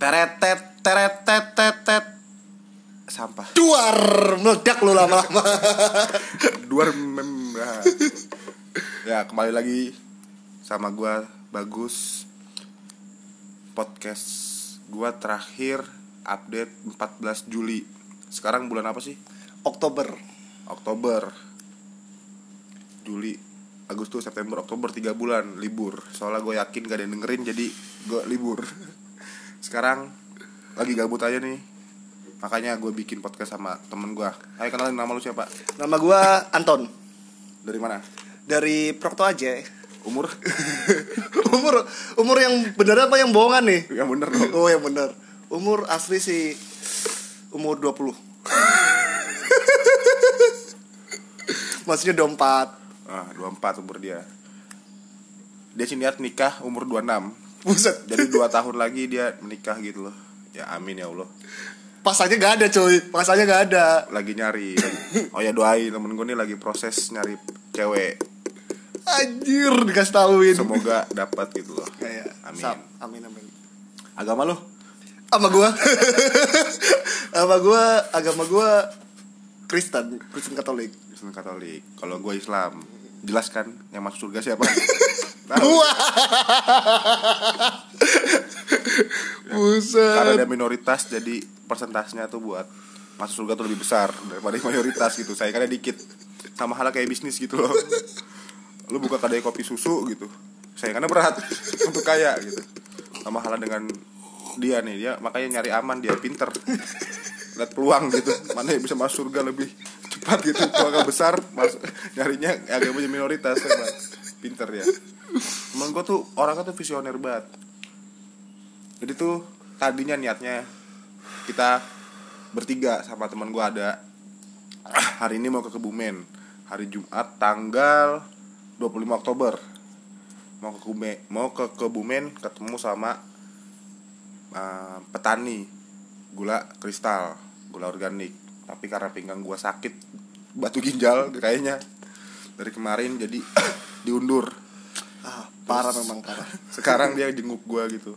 Teretet teretet teretet sampah. Duar meledak lu lama-lama. Duar Ya, kembali lagi sama gua Bagus. Podcast gua terakhir update 14 Juli. Sekarang bulan apa sih? Oktober. Juli, Agustus, September, Oktober, 3 bulan libur. Soalnya gue yakin gak ada yang dengerin, jadi gue libur. Sekarang lagi gabut aja nih. Makanya gue bikin podcast sama temen gue. Ayo kenalin, nama lu siapa? Nama gue Anton. Dari mana? Dari Prokto aja. Umur? umur yang bener apa yang bohongan nih? Yang bener dong. Oh yang bener. Umur asli sih umur 20. Maksudnya 24. Ah, 24 umur dia. Dia sih niat nikah umur 26. Buset. Jadi 2 tahun lagi dia menikah gitu loh. Ya amin ya Allah. Pasanya gak ada cuy. Pasanya gak ada. Lagi nyari. Oh ya doain, temen gue nih lagi proses nyari cewek. Anjir, dikasih tauin. Semoga dapat gitu loh. Ya. Amin. Amin. Agama lo? Agama gue Kristen Katolik. Kalau gue Islam. Jelas kan yang masuk surga siapa? Buset. Karena ada minoritas jadi persentasenya tuh buat masuk surga tuh lebih besar daripada mayoritas gitu. Saya kan dikit. Sama halnya kayak bisnis gitu loh. Lu buka kedai kopi susu gitu. Saya kan berat untuk kaya gitu. Sama halnya dengan dia nih, dia makanya nyari aman, dia pinter. Lihat peluang gitu. Mana yang bisa masuk surga lebih cepat gitu, keluarga besar masuk, nyarinya agak punya minoritas kan. Pinter ya. Emang gue tuh orangnya tuh visioner banget. Jadi tuh tadinya niatnya kita bertiga sama teman gue ada hari ini mau ke Kebumen hari Jumat tanggal 25 Oktober. Mau ke Kebumen ketemu sama petani gula kristal, gula organik. Tapi karena pinggang gue sakit, batu ginjal kayaknya dari kemarin, jadi diundur. Parah memang parah. Sekarang dia jenguk gue gitu,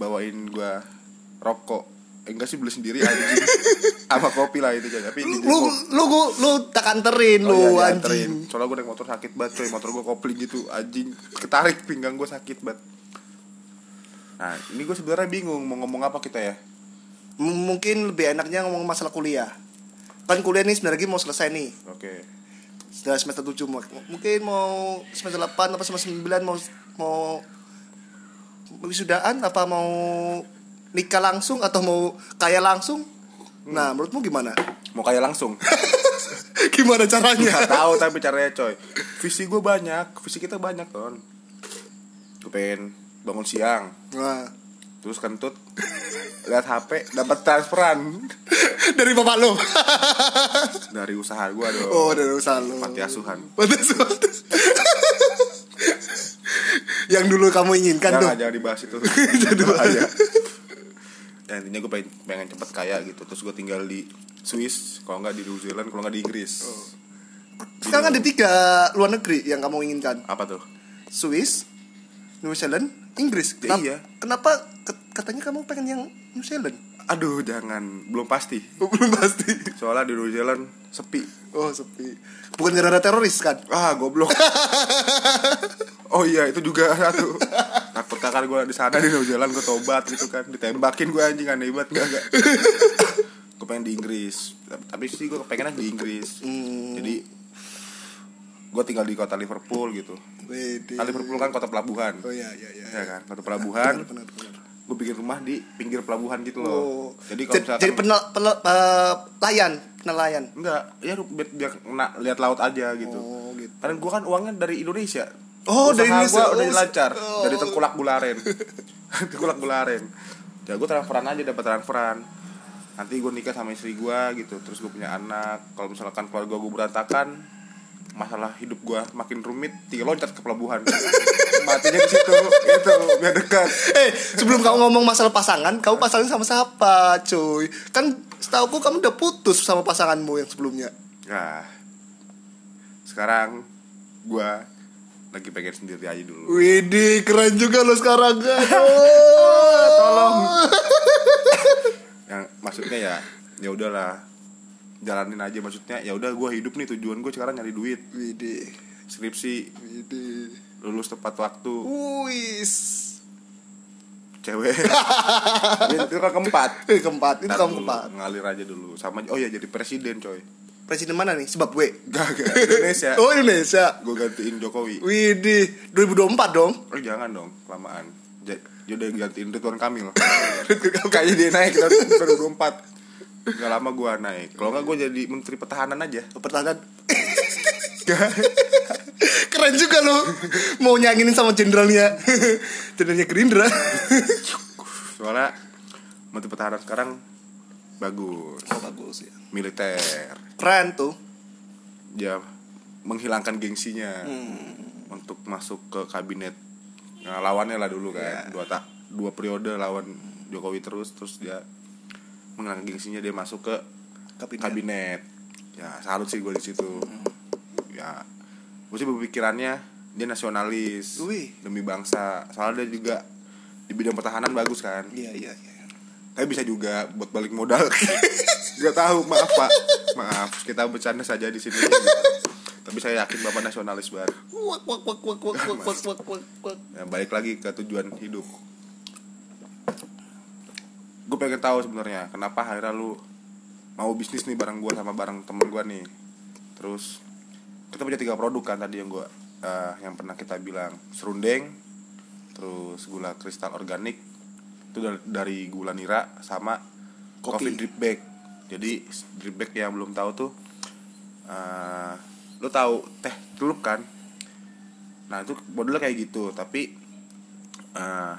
bawain gue rokok. Enggak sih, beli sendiri anjing. Sama kopi lah itu. Tapi lu tak anterin lu anjing. Anterin. Soalnya gue naik motor sakit banget coy. Motor gue kopling gitu anjing, ketarik pinggang gue sakit banget. Nah ini gue sebenarnya bingung mau ngomong apa kita ya. Mungkin lebih enaknya ngomong masalah kuliah. Kan kuliah nih sebenarnya mau selesai nih. Oke. Sudah semester 7 mungkin mau semester 8 atau semester 9 mau wisudaan apa mau nikah langsung atau mau kaya langsung. Nah, menurutmu gimana? Mau kaya langsung. Gimana caranya? Enggak tahu tapi caranya coy. Visi gue banyak, visi kita banyak, Ton. Gue pengen bangun siang. Nah. Terus kentut lihat HP dapat transferan dari bapak lo. Dari usaha gua dong. Oh, dari usaha lo. Fathiasuhan. Yang dulu kamu inginkan tuh. Jangan dibahas itu. Aja. Dan intinya gua pengen cepet kaya gitu. Terus gua tinggal di Swiss, kalau enggak di New Zealand, kalau enggak di Inggris. Oh. Sekarang ada 3 luar negeri yang kamu inginkan. Apa tuh? Swiss, New Zealand, Inggris. Ya, iya. Kenapa katanya kamu pengen yang New Zealand? Aduh jangan, belum pasti. Soalnya di New Zealand sepi. Oh sepi. Bukan gara-gara teroris kan? Ah goblok. Oh iya itu juga satu. Takut kakak gue di sana di New Zealand gue tobat gitu kan, ditembakin gue anjing, aneh banget enggak. Gue pengen di Inggris, tapi sih gue pengennya di Inggris. Jadi gue tinggal di kota Liverpool gitu. Nah, Liverpool kan kota pelabuhan. Oh iya. Ya kan kota pelabuhan. Benar. Gue bikin rumah di pinggir pelabuhan gitu loh. Oh. Jadi kalau misalkan jadi penelayan. Enggak, ya biar kena lihat laut aja gitu. Oh, gitu. Karena gue kan uangnya dari Indonesia. Oh, usaha dari Indonesia. Gua udah lancar. Oh. Dari tengkulak bularen. Ya gue dapat transferan. Nanti gue nikah sama istri gue gitu. Terus gue punya anak. Kalau misalkan keluarga gue berantakan, masalah hidup gue makin rumit, tinggal loncat ke pelabuhan. Matinya di situ, itu biar dekat. Sebelum kamu ngomong masalah pasangan, kamu pasangan sama siapa, cuy? Kan setahu ku kamu udah putus sama pasanganmu yang sebelumnya. Nah, sekarang gue lagi pengen sendiri aja dulu. Widih, keren juga lo sekarang. Tolong. maksudnya ya udahlah jalanin aja, maksudnya ya udah gue hidup nih, tujuan gue sekarang nyari duit, skripsi, lulus tepat waktu, cewek, itu kan keempat itu kan keempat, ngalir aja dulu sama. Oh ya, jadi presiden coy. Presiden mana nih? Sebab gue gak Indonesia. Oh Indonesia. Gue gantiin Jokowi. Widih, 2024 dong. Oh jangan dong, kelamaan. Dia udah gantiin Ridwan Kamil. Kayaknya dia naik tahun 2024. Gak lama gue naik. Kalau gak gue jadi menteri pertahanan aja. Pertahanan. Keren juga lo. Mau nyanginin sama jenderalnya. Jenderalnya Gerindra. Soalnya menteri pertahanan sekarang bagus. Oh bagus ya. Militer. Keren tuh. Dia menghilangkan gengsinya untuk masuk ke kabinet. Nah, lawannya lah dulu kan. Dua periode lawan Jokowi terus dia menghilangkan gengsinya, dia masuk ke kabinet. Ya salut sih gue di situ. Ya gue sih berpikirannya dia nasionalis. Demi bangsa. Soalnya dia juga di bidang pertahanan bagus kan. Iya. Tapi bisa juga buat balik modal. Gak tahu, maaf kita bercanda saja di sini. Tapi saya yakin bapak nasionalis banget. Nah, balik lagi ke tujuan hidup. Gue pengen tahu sebenarnya kenapa akhirnya lu mau bisnis nih bareng gue sama bareng temen gue nih. Terus kita punya 3 produk kan tadi yang gue yang pernah kita bilang, serundeng, terus gula kristal organik itu dari gula nira sama coffee drip bag. Jadi drip bag yang belum tahu tuh lo tahu teh celup kan? Nah itu modelnya kayak gitu, tapi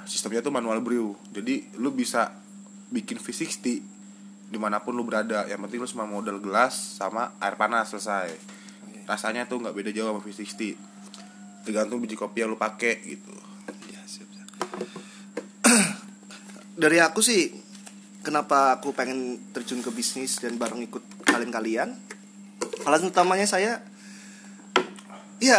sistemnya tuh manual brew. Jadi lo bisa bikin V60 dimanapun lo berada. Yang penting lo cuma modal gelas sama air panas, selesai. Rasanya tuh nggak beda jauh sama V60. Tergantung biji kopi yang lo pakai gitu. Ya, siap. Dari aku sih, kenapa aku pengen terjun ke bisnis dan bareng ikut kalian-kalian, alasan utamanya saya, ya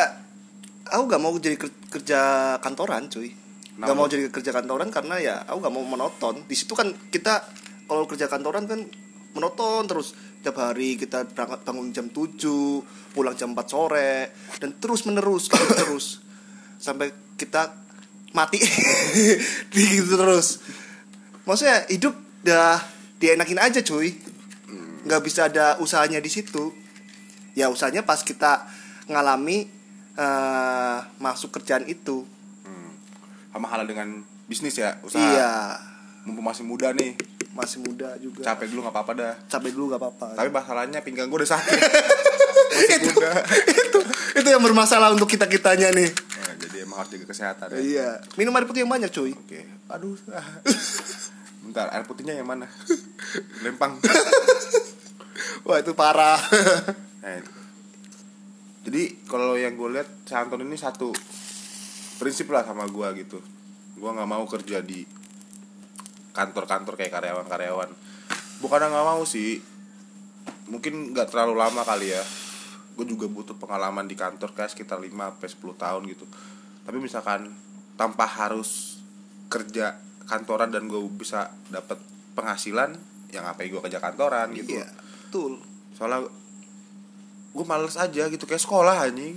aku gak mau jadi kerja kantoran cuy. Kenapa? Gak mau jadi kerja kantoran karena ya aku gak mau monoton. Di situ kan kita kalau kerja kantoran kan monoton terus. Tiap hari kita berangkat bangun jam 7, pulang jam 4 sore, dan terus menerus gitu terus sampai kita mati. Gitu terus. Maksudnya hidup udah dienakin aja cuy, nggak bisa ada usahanya di situ. Ya usahanya pas kita ngalami masuk kerjaan itu. Sama halnya dengan bisnis ya usaha. Iya. Mumpung masih muda nih. Masih muda juga. Capek dulu nggak apa-apa dah. Tapi masalahnya pinggang gue udah sakit. Masih muda. Itu yang bermasalah untuk kita-kitanya nih. Jadi emang harus jaga kesehatan ya. Iya. Minum air putih yang banyak cuy. Oke. Aduh. Bentar, air putihnya yang mana? Lempang. Wah itu parah. Jadi kalau yang gue lihat si Anton ini satu prinsip lah sama gue gitu. Gue nggak mau kerja di kantor-kantor kayak karyawan-karyawan. Bukannya nggak mau sih, mungkin nggak terlalu lama kali ya. Gue juga butuh pengalaman di kantor kayak sekitar 5-10 tahun gitu. Tapi misalkan tanpa harus kerja kantoran dan gue bisa dapat penghasilan, ya ngapain gue kerja kantoran gitu. Iya, betul. Soalnya gue males aja gitu, kayak sekolah anjing.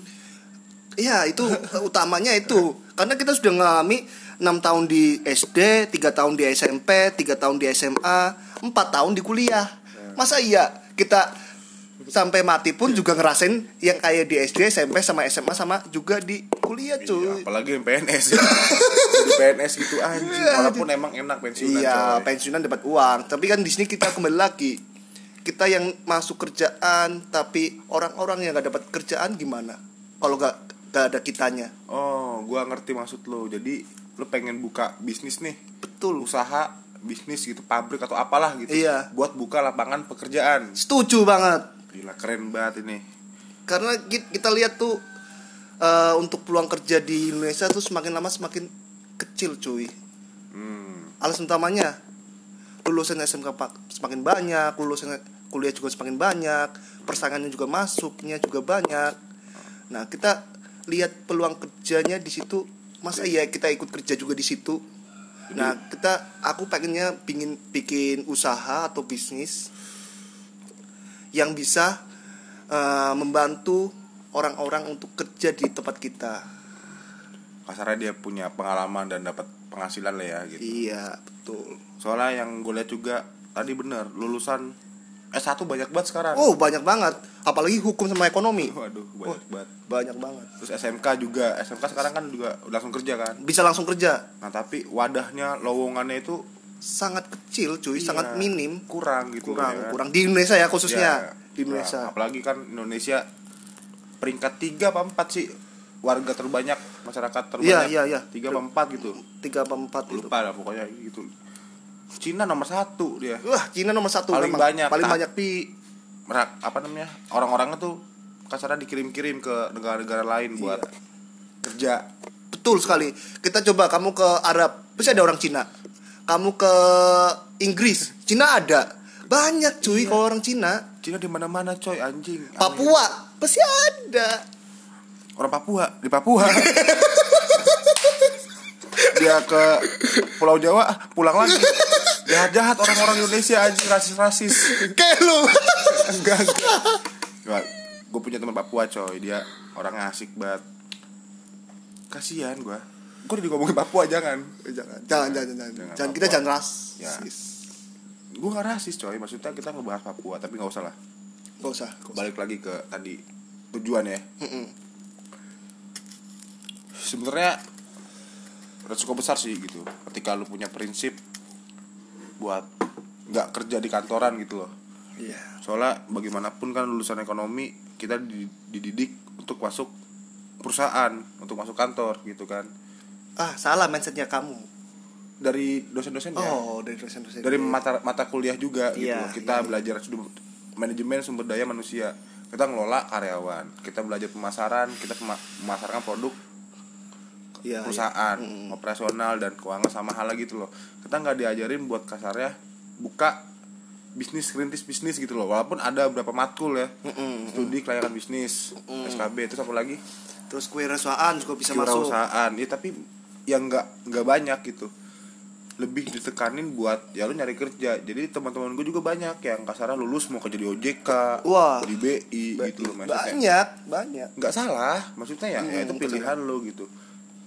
Iya, itu utamanya itu. Karena kita sudah ngalami 6 tahun di SD, 3 tahun di SMP, 3 tahun di SMA, 4 tahun di kuliah. Masa iya kita sampai mati pun juga ngerasain yang kayak di SD, SMP, sama SMA, sama juga di kuliah cuy. Iya, apalagi yang PNS ya. Di PNS gitu anjing. Walaupun emang enak pensiunan. Iya, pensiunan dapat uang. Tapi kan di sini kita kembali lagi, kita yang masuk kerjaan, tapi orang-orang yang gak dapat kerjaan gimana? Kalau gak ada kitanya. Oh, gua ngerti maksud lo. Jadi lo pengen buka bisnis nih. Betul. Usaha, bisnis gitu, pabrik atau apalah gitu. Iya. Buat buka lapangan pekerjaan. Setuju banget. Gila keren banget ini. Karena kita lihat tuh untuk peluang kerja di Indonesia tuh semakin lama semakin kecil cuy. Alasan utamanya lulusan SMK semakin banyak, lulusan kuliah juga semakin banyak, persaingannya juga, masuknya juga banyak. Nah kita lihat peluang kerjanya di situ, masa ya kita ikut kerja juga di situ. Nah, aku pengennya bikin usaha atau bisnis yang bisa membantu orang-orang untuk kerja di tempat kita. Kasarnya dia punya pengalaman dan dapat penghasilan lah ya gitu. Iya, betul. Soalnya yang gue lihat juga tadi bener, lulusan S1 banyak banget sekarang. Oh, banyak banget. Apalagi hukum sama ekonomi. Waduh, banyak banget. Banyak banget. Terus SMK juga. SMK sekarang kan juga langsung kerja kan? Bisa langsung kerja. Nah, tapi wadahnya, lowongannya itu sangat kecil, cuy, iya, sangat minim, kurang gitu. Kurang di Indonesia ya khususnya. Iya, di Indonesia. Nah, apalagi kan Indonesia peringkat 3 apa 4 sih? Warga terbanyak, masyarakat terbanyak. Iya, iya, iya. 3 apa 4 gitu. 3 apa 4 gitu. Lupa lah pokoknya gitu. Cina nomor 1 dia. Wah, Cina nomor 1 paling memang. Banyak. Paling banyak orang-orangnya tuh kasarnya dikirim-kirim ke negara-negara lain buat kerja. Betul sekali. Kita coba kamu ke Arab, pasti ada orang Cina. Kamu ke Inggris, Cina ada. Banyak cuy kalau orang Cina. Cina di mana-mana coy, anjing. Papua, pasti ada. Orang Papua, di Papua. Dia ke Pulau Jawa, pulang lagi. Jahat-jahat orang-orang Indonesia aja, rasis-rasis. Kayak lu. Enggak. Gue punya teman Papua coy, dia orang asik banget. Kasihan gue. Gue udah ngomongin Papua, jangan. Jangan, kita jangan rasis. Ya. Gue nggak rasis coy, maksudnya kita ngebahas Papua, tapi nggak usah lah. Nggak usah. Balik lagi ke tadi tujuan ya. Sebenarnya resiko besar sih gitu. Ketika lu punya prinsip buat nggak kerja di kantoran gitu loh. Iya. Soalnya bagaimanapun kan lulusan ekonomi kita dididik untuk masuk perusahaan, untuk masuk kantor gitu kan. Ah, salah mindsetnya kamu. Dari dosen-dosen ya. Oh, dari dosen-dosen. Dari mata kuliah juga gitu. Iya, kita belajar manajemen sumber daya manusia. Kita ngelola karyawan, kita belajar pemasaran, kita memasarkan produk perusahaan, operasional dan keuangan sama hal lagi gitu loh. Kita nggak diajarin buat kasarnya buka bisnis, rintis bisnis gitu loh. Walaupun ada beberapa matkul ya, studi kelayakan bisnis, SKB, terus apa lagi? Terus kewirausahaan juga bisa masuk. Kewirausahaan, ya tapi yang nggak banyak gitu. Lebih ditekanin buat ya lu nyari kerja. Jadi teman-teman gue juga banyak yang kasarnya lulus mau kerja di OJK, di BI gitu loh maksudnya. Banyak. Nggak salah, maksudnya ya itu pilihan lo gitu.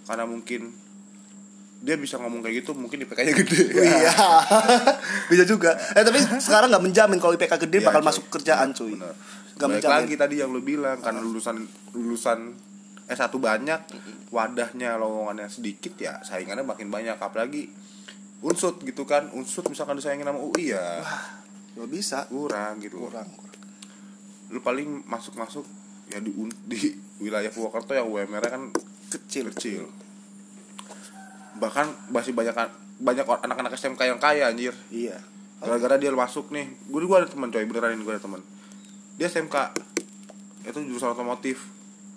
Karena mungkin dia bisa ngomong kayak gitu, mungkin IPK-nya gede. Iya. Bisa juga. Tapi sekarang enggak menjamin kalau IPK gede bakal masuk kerjaan, cuy. Bener. Enggak menjamin. Lagi tadi yang lu bilang karena lulusan S1 banyak, wadahnya lowongannya sedikit ya, saingannya makin banyak apalagi unsut gitu kan. Unsut misalkan disaingin sama UI ya. Wah, enggak bisa. Kurang gitu. Kurang. Lu paling masuk-masuk ya di wilayah Purwokerto yang UMR-nya kan kecil. Bahkan masih banyak anak-anak SMK yang kaya anjir. Iya. Gara-gara dia masuk nih. Gue ada teman coy, beneran ini gue ada teman. Dia SMK itu jurusan otomotif.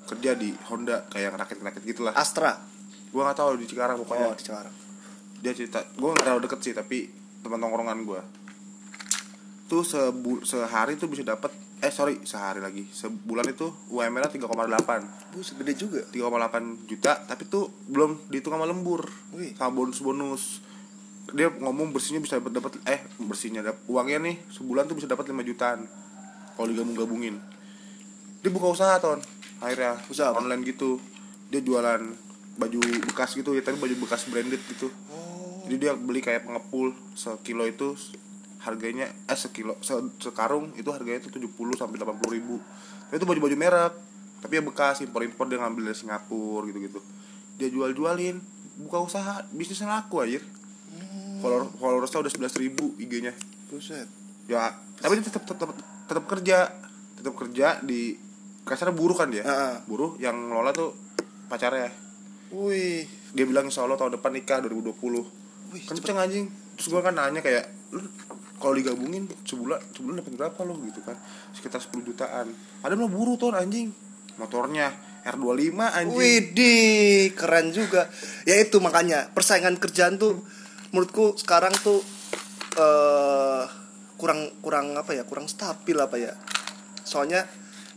Kerja di Honda kayak rakit-rakit gitulah. Astra. Gue enggak tahu di Cikarang pokoknya. Oh, di Cikarang. Dia cerita, gue enggak tahu deket sih tapi teman tongkrongan gue. Tuh sehari tuh bisa dapat sebulan itu UMR-nya 3,8. Bu, segede juga. 3,8 juta, tapi tuh belum dihitung sama lembur. Wih. Sama bonus-bonus. Dia ngomong bersihnya bisa dapat uangnya nih sebulan tuh bisa dapat 5 jutaan. Kalau digabung-gabungin. Dia buka usaha, Ton. Akhirnya usaha online gitu. Dia jualan baju bekas gitu, ya tapi baju bekas branded gitu. Oh. Jadi dia beli kayak pengepul sekilo itu harganya sekilo sekarung itu harganya itu 70 sampai 80 ribu. Tapi itu baju-baju merek, tapi ya bekas impor-impor dia ngambil dari Singapura gitu-gitu. Dia jual-jualin, buka usaha, bisnisnya laku anjir. Followersnya udah 11.000 IG-nya. Buset. Ya, tapi dia tetap kerja di kasarnya buruh kan dia. Buruh yang ngelola tuh pacarnya. Wih, dia bilang insyaallah tahun depan nikah 2020. Wih, kenceng anjing. Terus gua kan nanya kayak lu kalau digabungin sebulan dapat berapa lo gitu kan, sekitar 10 jutaan. Padahal mah buru tuh anjing, motornya R25 anjing. Widih, keren juga. Ya itu makanya persaingan kerjaan tuh menurutku sekarang tuh kurang stabil apa ya. Soalnya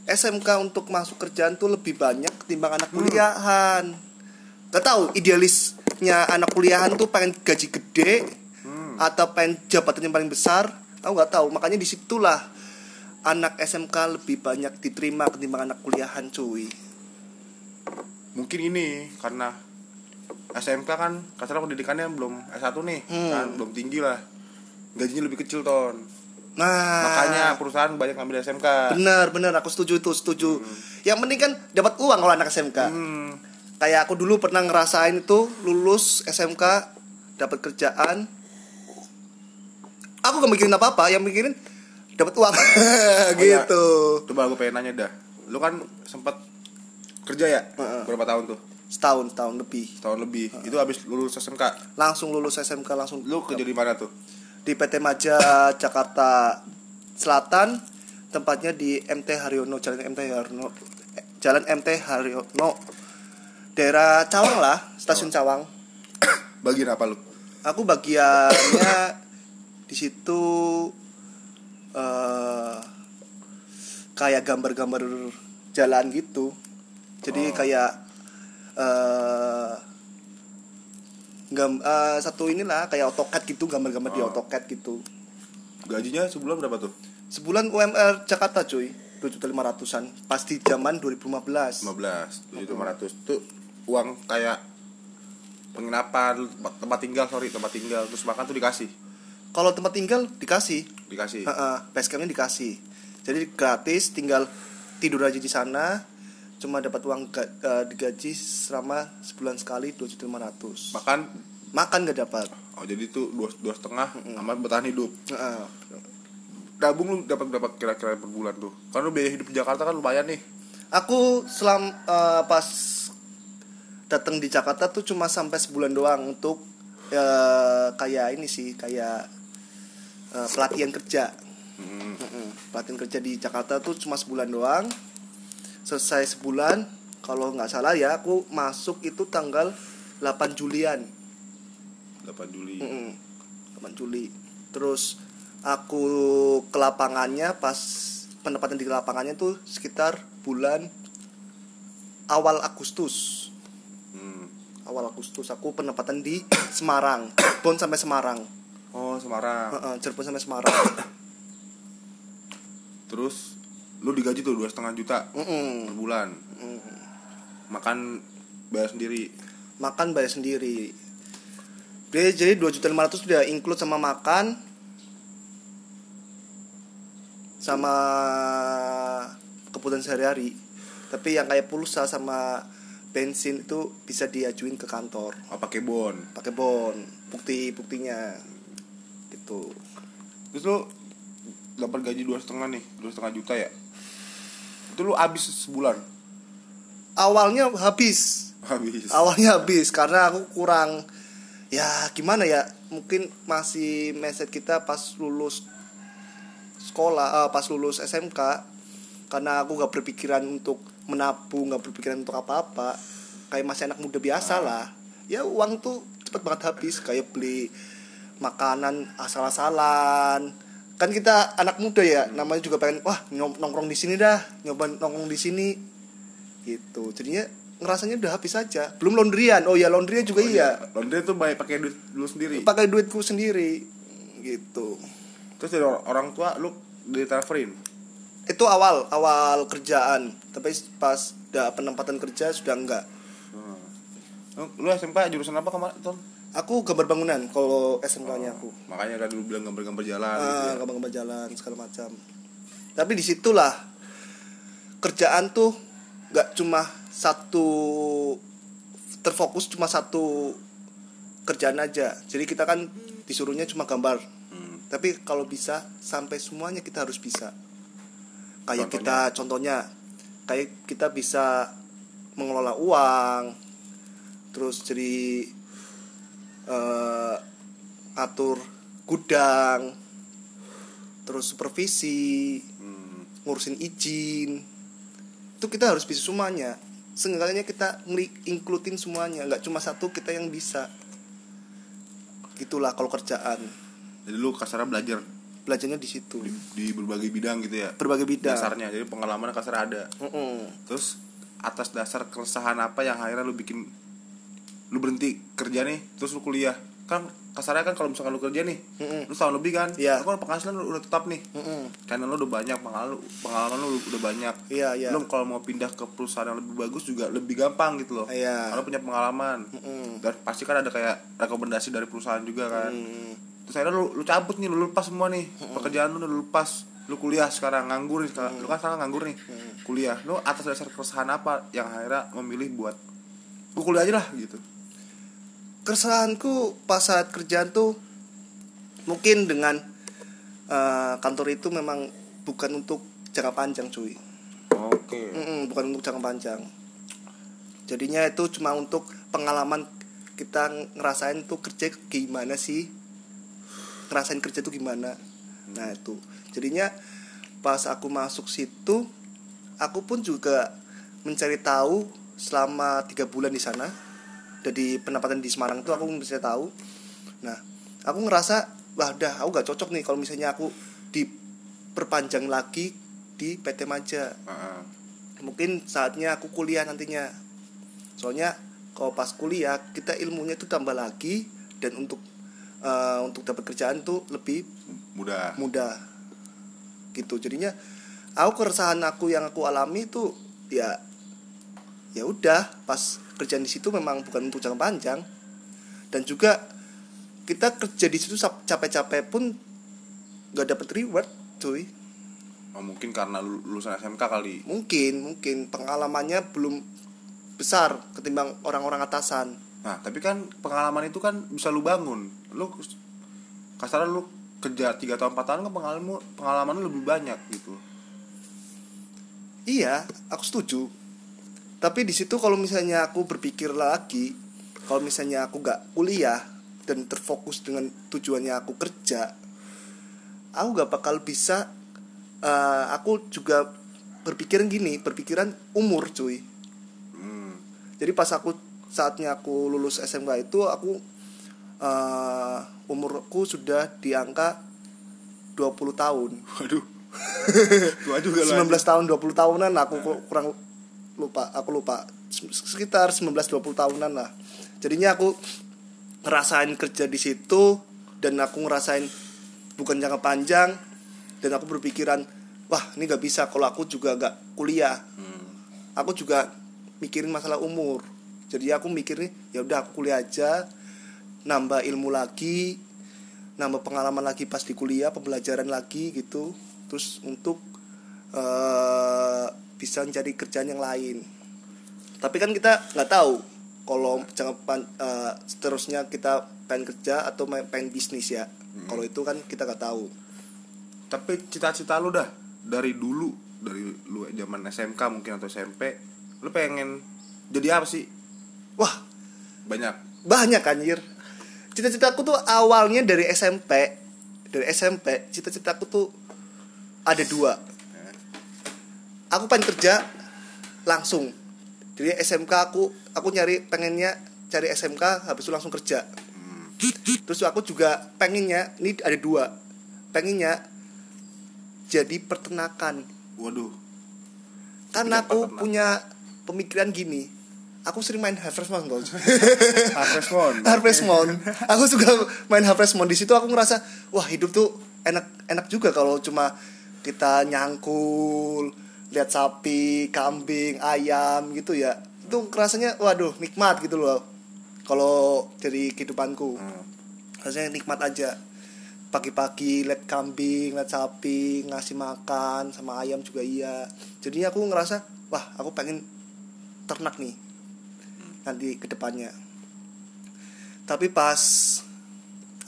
SMK untuk masuk kerjaan tuh lebih banyak ketimbang anak kuliahan. Gak tahu idealis hidupnya anak kuliahan tuh pengen gaji gede atau pengen jabatan yang paling besar, tahu nggak tahu. Makanya disitulah anak SMK lebih banyak diterima ketimbang anak kuliahan, cuy. Mungkin ini karena SMK kan karena pendidikannya belum S1 nih, kan belum tinggi lah, gajinya lebih kecil ton. Nah, makanya perusahaan banyak ngambil SMK. Bener, aku setuju itu, setuju. Yang penting kan dapat uang kalau anak SMK. Kayak aku dulu pernah ngerasain itu, lulus SMK dapat kerjaan. Aku gak mikirin apa-apa, yang mikirin dapat uang. Gitu. Ya, coba aku pengen nanya dah. Lu kan sempat kerja ya? Berapa tahun tuh? Setahun lebih. Itu habis lulus SMK. Langsung lulus SMK. Lu kerja di mana tuh? Di PT Majah Jakarta Selatan, tempatnya di MT Haryono, daerah Cawang lah, stasiun Cawang. Bagian apa lu? Aku bagiannya di situ kayak gambar-gambar jalan gitu. Jadi kayak satu inilah kayak AutoCAD gitu, gambar-gambar di AutoCAD gitu. Gajinya sebulan berapa tuh? Sebulan UMR Jakarta cuy, 7.500-an. Pasti zaman 2015. 7.500 tuh uang kayak penginapan, tempat tinggal, terus makan tuh dikasih. Kalau tempat tinggal dikasih. Basecampnya dikasih. Jadi gratis, tinggal tidur aja di sana. Cuma dapat uang digaji selama sebulan sekali 2.500. Makan nggak dapat. Oh jadi itu 2,5 aman bertahan hidup. Gabung lu dapat berapa kira-kira per bulan tuh? Karena lu biaya hidup di Jakarta kan lumayan nih. Aku pas datang di Jakarta tuh cuma sampai sebulan doang untuk pelatihan kerja. Pelatihan kerja di Jakarta tuh cuma sebulan doang. Selesai sebulan, kalau nggak salah ya, aku masuk itu tanggal 8 Juli. 8 Juli. Terus aku ke lapangannya, pas penempatan di lapangannya tuh sekitar bulan awal Agustus. Awal Agustus aku penempatan di Semarang, Cirebon sampai Semarang. Oh Semarang. Cirebon sampai Semarang. Terus lu digaji tuh 2,5 juta per bulan. Makan bayar sendiri. Jadi 2.500 udah include sama makan, sama kebutuhan sehari-hari. Tapi yang kayak pulsa sama bensin itu bisa diajuin ke kantor. Oh, pakai bon. Buktinya. Gitu. Terus lu dapat gaji 2,5 juta ya? Itu lu habis sebulan? Awalnya habis karena aku kurang, ya gimana ya, mungkin masih mindset kita pas lulus sekolah, pas lulus SMK. Karena aku gak berpikiran untuk menabung, gak berpikiran untuk apa-apa, kayak masih anak muda biasa lah. Ya uang tuh cepet banget habis, kayak beli makanan asal-asalan. Kan kita anak muda ya, namanya juga pengen nyoba nongkrong di sini gitu. Jadinya ngerasanya udah habis aja. Belum laundryan. Oh iya, laundryan juga. Laundryan tuh pakai duit lu sendiri. Pakai duitku sendiri gitu. Terus dari orang tua lu diteleponin. Itu awal kerjaan, tapi pas udah penempatan kerja sudah enggak. Lu SMK jurusan apa kemarin, Ton? Aku gambar bangunan kalau SMK-nya aku. Makanya kan dulu bilang gambar-gambar jalan gitu ya. Gambar-gambar jalan segala macam. Tapi disitulah kerjaan tuh enggak cuma satu, terfokus cuma satu kerjaan aja. Jadi kita kan disuruhnya cuma gambar. Tapi kalau bisa sampai semuanya kita harus bisa. Kayak contohnya kita bisa mengelola uang, terus jadi atur gudang, terus supervisi, ngurusin izin, itu kita harus bisa semuanya. Seenggaknya kita includein semuanya, nggak cuma satu kita yang bisa. Gitulah kalau kerjaan. Jadi lu kasarnya belajarnya di situ, di berbagai bidang gitu ya. Berbagai bidang. Dasarnya, jadi pengalaman kasar ada. Terus atas dasar keresahan apa yang akhirnya lu bikin lu berhenti kerja nih, terus lu kuliah. Kan kasarnya kan kalau misalkan lu kerja nih, lu setahun lebih kan, lu kan penghasilan lu udah tetap nih, karena lu udah banyak, pengalaman lu udah banyak. Lu kalau mau pindah ke perusahaan yang lebih bagus juga lebih gampang gitu loh, karena punya pengalaman. Dan pasti kan ada kayak rekomendasi dari perusahaan juga kan. Terus akhirnya lu cabut nih, lu lepas semua nih, pekerjaan lu lepas, lu kuliah sekarang, nganggur nih sekarang. Lu kan sekarang nganggur nih, kuliah. Lu atas dasar keresahan apa yang akhirnya memilih buat gua kuliah aja lah gitu? Keresahanku pas saat kerjaan tuh mungkin dengan kantor itu memang bukan untuk jangka panjang, cuy. Oke. Bukan untuk jangka panjang. Jadinya itu cuma untuk pengalaman kita ngerasain tuh kerja gimana sih, ngerasain kerja tuh gimana. Nah itu jadinya pas aku masuk situ, aku pun juga mencari tahu selama 3 bulan di sana. Dari penempatan di Semarang itu aku bisa tahu. Nah, aku ngerasa wah dah, aku gak cocok nih kalau misalnya aku diperpanjang lagi di PT Majah. Mungkin saatnya aku kuliah nantinya. Soalnya kalau pas kuliah kita ilmunya itu tambah lagi, dan untuk dapat kerjaan tuh lebih mudah. Gitu. Jadinya aku keresahan aku yang aku alami itu ya udah, pas kerjaan di situ memang bukan untuk jangka panjang. Dan juga kita kerja di situ capek-capek pun nggak dapet reward, cuy. Oh, mungkin karena lulusan SMK kali. Mungkin pengalamannya belum besar ketimbang orang-orang atasan. Nah, tapi kan pengalaman itu kan bisa lu bangun. Lu kasarnya lu kerja 3 tahun 4 tahun kan pengalaman lu lebih banyak gitu. Iya, aku setuju. Tapi di situ kalau misalnya aku berpikir lagi, kalau misalnya aku nggak kuliah dan terfokus dengan tujuannya aku kerja, aku nggak bakal bisa. Aku juga berpikiran umur, cuy. Jadi pas saatnya aku lulus SMK itu, aku umurku sudah di angka 20 tahun. Waduh. 19 tahun, 20 tahunan aku kurang. Aku lupa sekitar 19-20 tahunan lah. Jadinya aku ngerasain kerja di situ, dan aku ngerasain bukan jangka panjang, dan aku berpikiran wah ini gak bisa kalau aku juga gak kuliah. Aku juga mikirin masalah umur. Jadi aku mikirin ya udah aku kuliah aja, nambah ilmu lagi, nambah pengalaman lagi pas di kuliah, pembelajaran lagi gitu. Terus untuk bisa mencari kerjaan yang lain. Tapi kan kita nggak tahu kalau seterusnya kita pengen kerja atau pengen bisnis ya. Kalau itu kan kita nggak tahu. Tapi cita-cita lu dah dari dulu, dari lu zaman SMK mungkin atau SMP, lu pengen jadi apa sih? Wah, banyak anjir. Cita-citaku tuh awalnya dari SMP cita-citaku tuh ada 2. Aku pengen kerja langsung. Jadi SMK aku pengennya cari SMK, habis itu langsung kerja. Terus aku juga pengennya, ini ada 2. Pengennya jadi peternakan. Waduh. Karena aku punya pemikiran gini. Aku sering main Harvest Moon. Aku suka main Harvest Moon. Di situ aku ngerasa, wah hidup tuh enak juga kalau cuma kita nyangkul, lihat sapi, kambing, ayam gitu ya. Itu rasanya waduh nikmat gitu loh. Kalau dari kehidupanku rasanya nikmat aja. Pagi-pagi lihat kambing, lihat sapi, ngasih makan sama ayam juga iya. Jadinya aku ngerasa wah aku pengen ternak nih nanti ke depannya. Tapi pas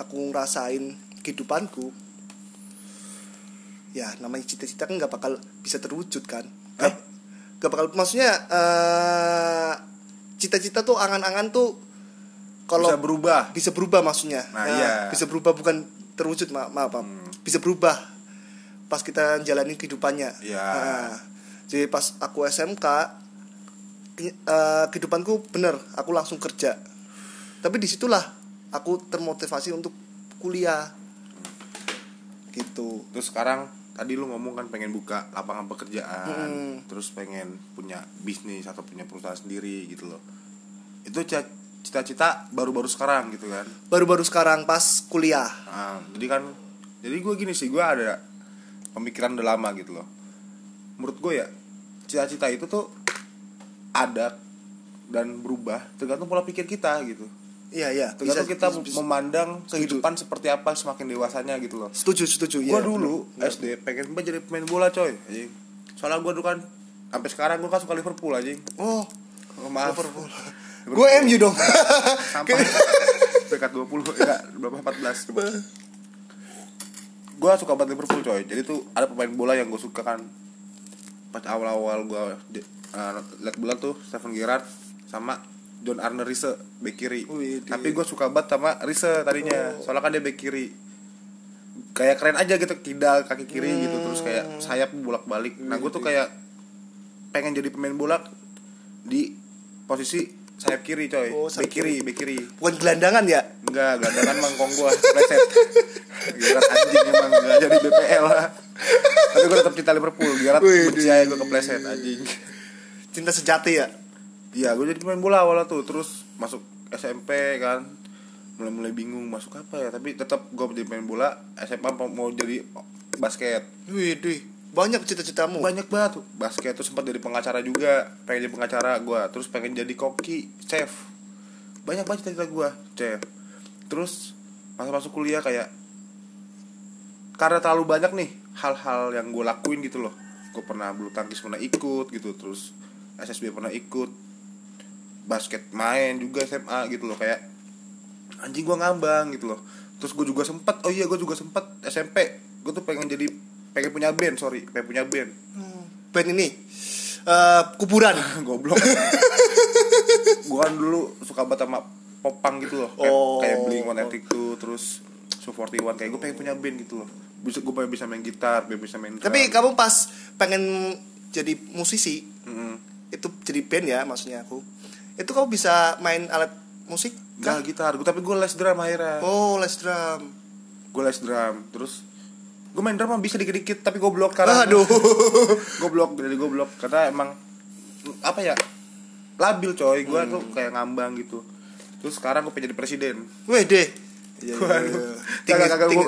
aku ngerasain kehidupanku, ya namanya cita-cita kan nggak bakal bisa terwujud kan. Nggak bakal, maksudnya cita-cita tuh angan-angan tuh kalau bisa berubah maksudnya. Iya. Bisa berubah bukan terwujud, maaf. Bisa berubah pas kita jalanin kehidupannya. Jadi pas aku SMK kehidupanku bener, aku langsung kerja. Tapi disitulah aku termotivasi untuk kuliah gitu. Terus sekarang tadi lu ngomong kan pengen buka lapangan pekerjaan, terus pengen punya bisnis atau punya perusahaan sendiri gitu loh. Itu cita-cita baru-baru sekarang gitu kan. Baru-baru sekarang pas kuliah. Nah, jadi gue gini sih, gue ada pemikiran udah lama gitu loh. Menurut gue ya, cita-cita itu tuh ada dan berubah tergantung pola pikir kita gitu. Iya. Tergantung bisa, kita memandang kehidupan seperti apa semakin dewasanya gitu loh. Setuju. Gue dulu SD pengen banget jadi pemain bola coy. Soalnya gue dulu kan sampai sekarang gue kan suka Liverpool aja. Oh maaf. Liverpool. Gue MU dong. Sampai dekat 20 ya berapa 14. Gue suka banget Liverpool coy. Jadi tuh ada pemain bola yang gue suka kan. Pas awal-awal gue lihat bola tuh Steven Gerard sama John Arne Riise bek kiri. Tapi gue suka banget sama Riise tadinya. Soalnya kan dia bek kiri. Kayak keren aja gitu, kidal kaki kiri gitu, terus kayak sayap bolak-balik. Nah, gue tuh kayak pengen jadi pemain bola di posisi sayap kiri coy. Bek kiri. Bukan gelandangan ya? Enggak, gelandangan mangkong gue. Preset. Gerard anjing emang enggak jadi BPL lah. Tapi gue tetap cinta Liverpool. Gerard benci aja gue kepleset anjing. Cinta sejati ya? Iya, gue jadi pemain bola awalnya tuh. Terus masuk SMP kan, mulai bingung masuk apa ya, tapi tetap gue jadi pemain bola. SMA mau jadi basket. Wih, banyak cita-citamu. Banyak banget tuh. Basket tuh, sempat jadi pengacara juga. Pengen jadi pengacara gue. Terus pengen jadi koki, chef. Banyak banget cita-cita gue, chef. Terus masuk kuliah kayak, karena terlalu banyak nih hal-hal yang gue lakuin gitu loh. Gue pernah bulu tangkis pernah ikut gitu, terus SSB pernah ikut, basket main juga SMA gitu loh. Kayak anjing gue ngambang gitu loh. Terus gue juga sempet, SMP gue tuh pengen punya band. Band ini kuburan. Goblok. Gue kan dulu suka banget sama popang gitu loh. Kayak Blink-182, terus Sum 41. Kayak gue pengen punya band gitu loh. Gue pengen bisa main gitar, pengen bisa main drum. Tapi kamu pas pengen jadi musisi, itu jadi band ya maksudnya aku, itu kamu bisa main alat musik? Gak, gitar. Tapi gue les drum akhirnya. Terus gue main drum bisa dikit-dikit, tapi goblok karena goblok karena emang apa ya, labil coy. Gue tuh kayak ngambang gitu. Terus sekarang gue pengen jadi presiden. Gue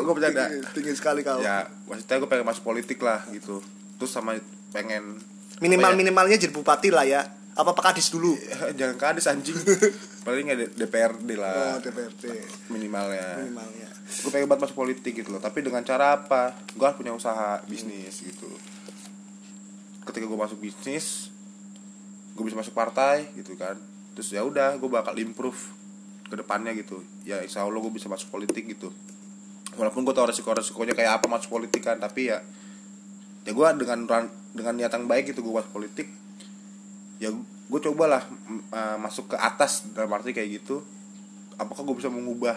bercanda. Tinggi sekali kau. Ya, maksudnya gue pengen masuk politik lah gitu. Terus sama pengen minimalnya jadi bupati lah ya. Apa kadis dulu? Jangan kadis anjing. Paling nggak DPRD lah. Oh, DPRD. Minimalnya. Gue pengen buat masuk politik gitu loh. Tapi dengan cara apa? Gue harus punya usaha bisnis gitu. Ketika gue masuk bisnis, gue bisa masuk partai gitu kan. Terus ya udah, gue bakal improve ke depannya gitu. Ya insya Allah gue bisa masuk politik gitu. Walaupun gue tau resiko-resikonya kayak apa masuk politik kan, tapi ya gue dengan niat yang baik gitu gue masuk politik. Ya gue cobalah masuk ke atas dalam arti kayak gitu. Apakah gue bisa mengubah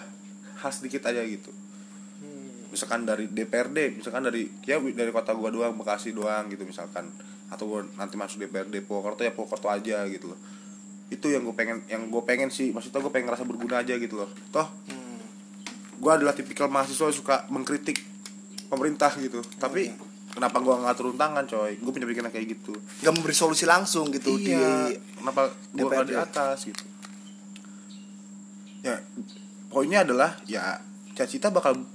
hal sedikit aja gitu. Misalkan dari DPRD, misalkan dari kota gue doang, Bekasi doang gitu misalkan. Atau nanti masuk DPRD Purwokerto, ya Purwokerto aja gitu loh. Itu yang gue pengen sih, maksudnya gue pengen ngerasa berguna aja gitu loh. Toh gue adalah tipikal mahasiswa yang suka mengkritik pemerintah gitu. Tapi kenapa gue nggak turun tangan coy? Gue punya pikiran kayak gitu, nggak memberi solusi langsung gitu. Iya, kenapa gue nggak di atas gitu ya? Poinnya adalah ya cita-cita bakal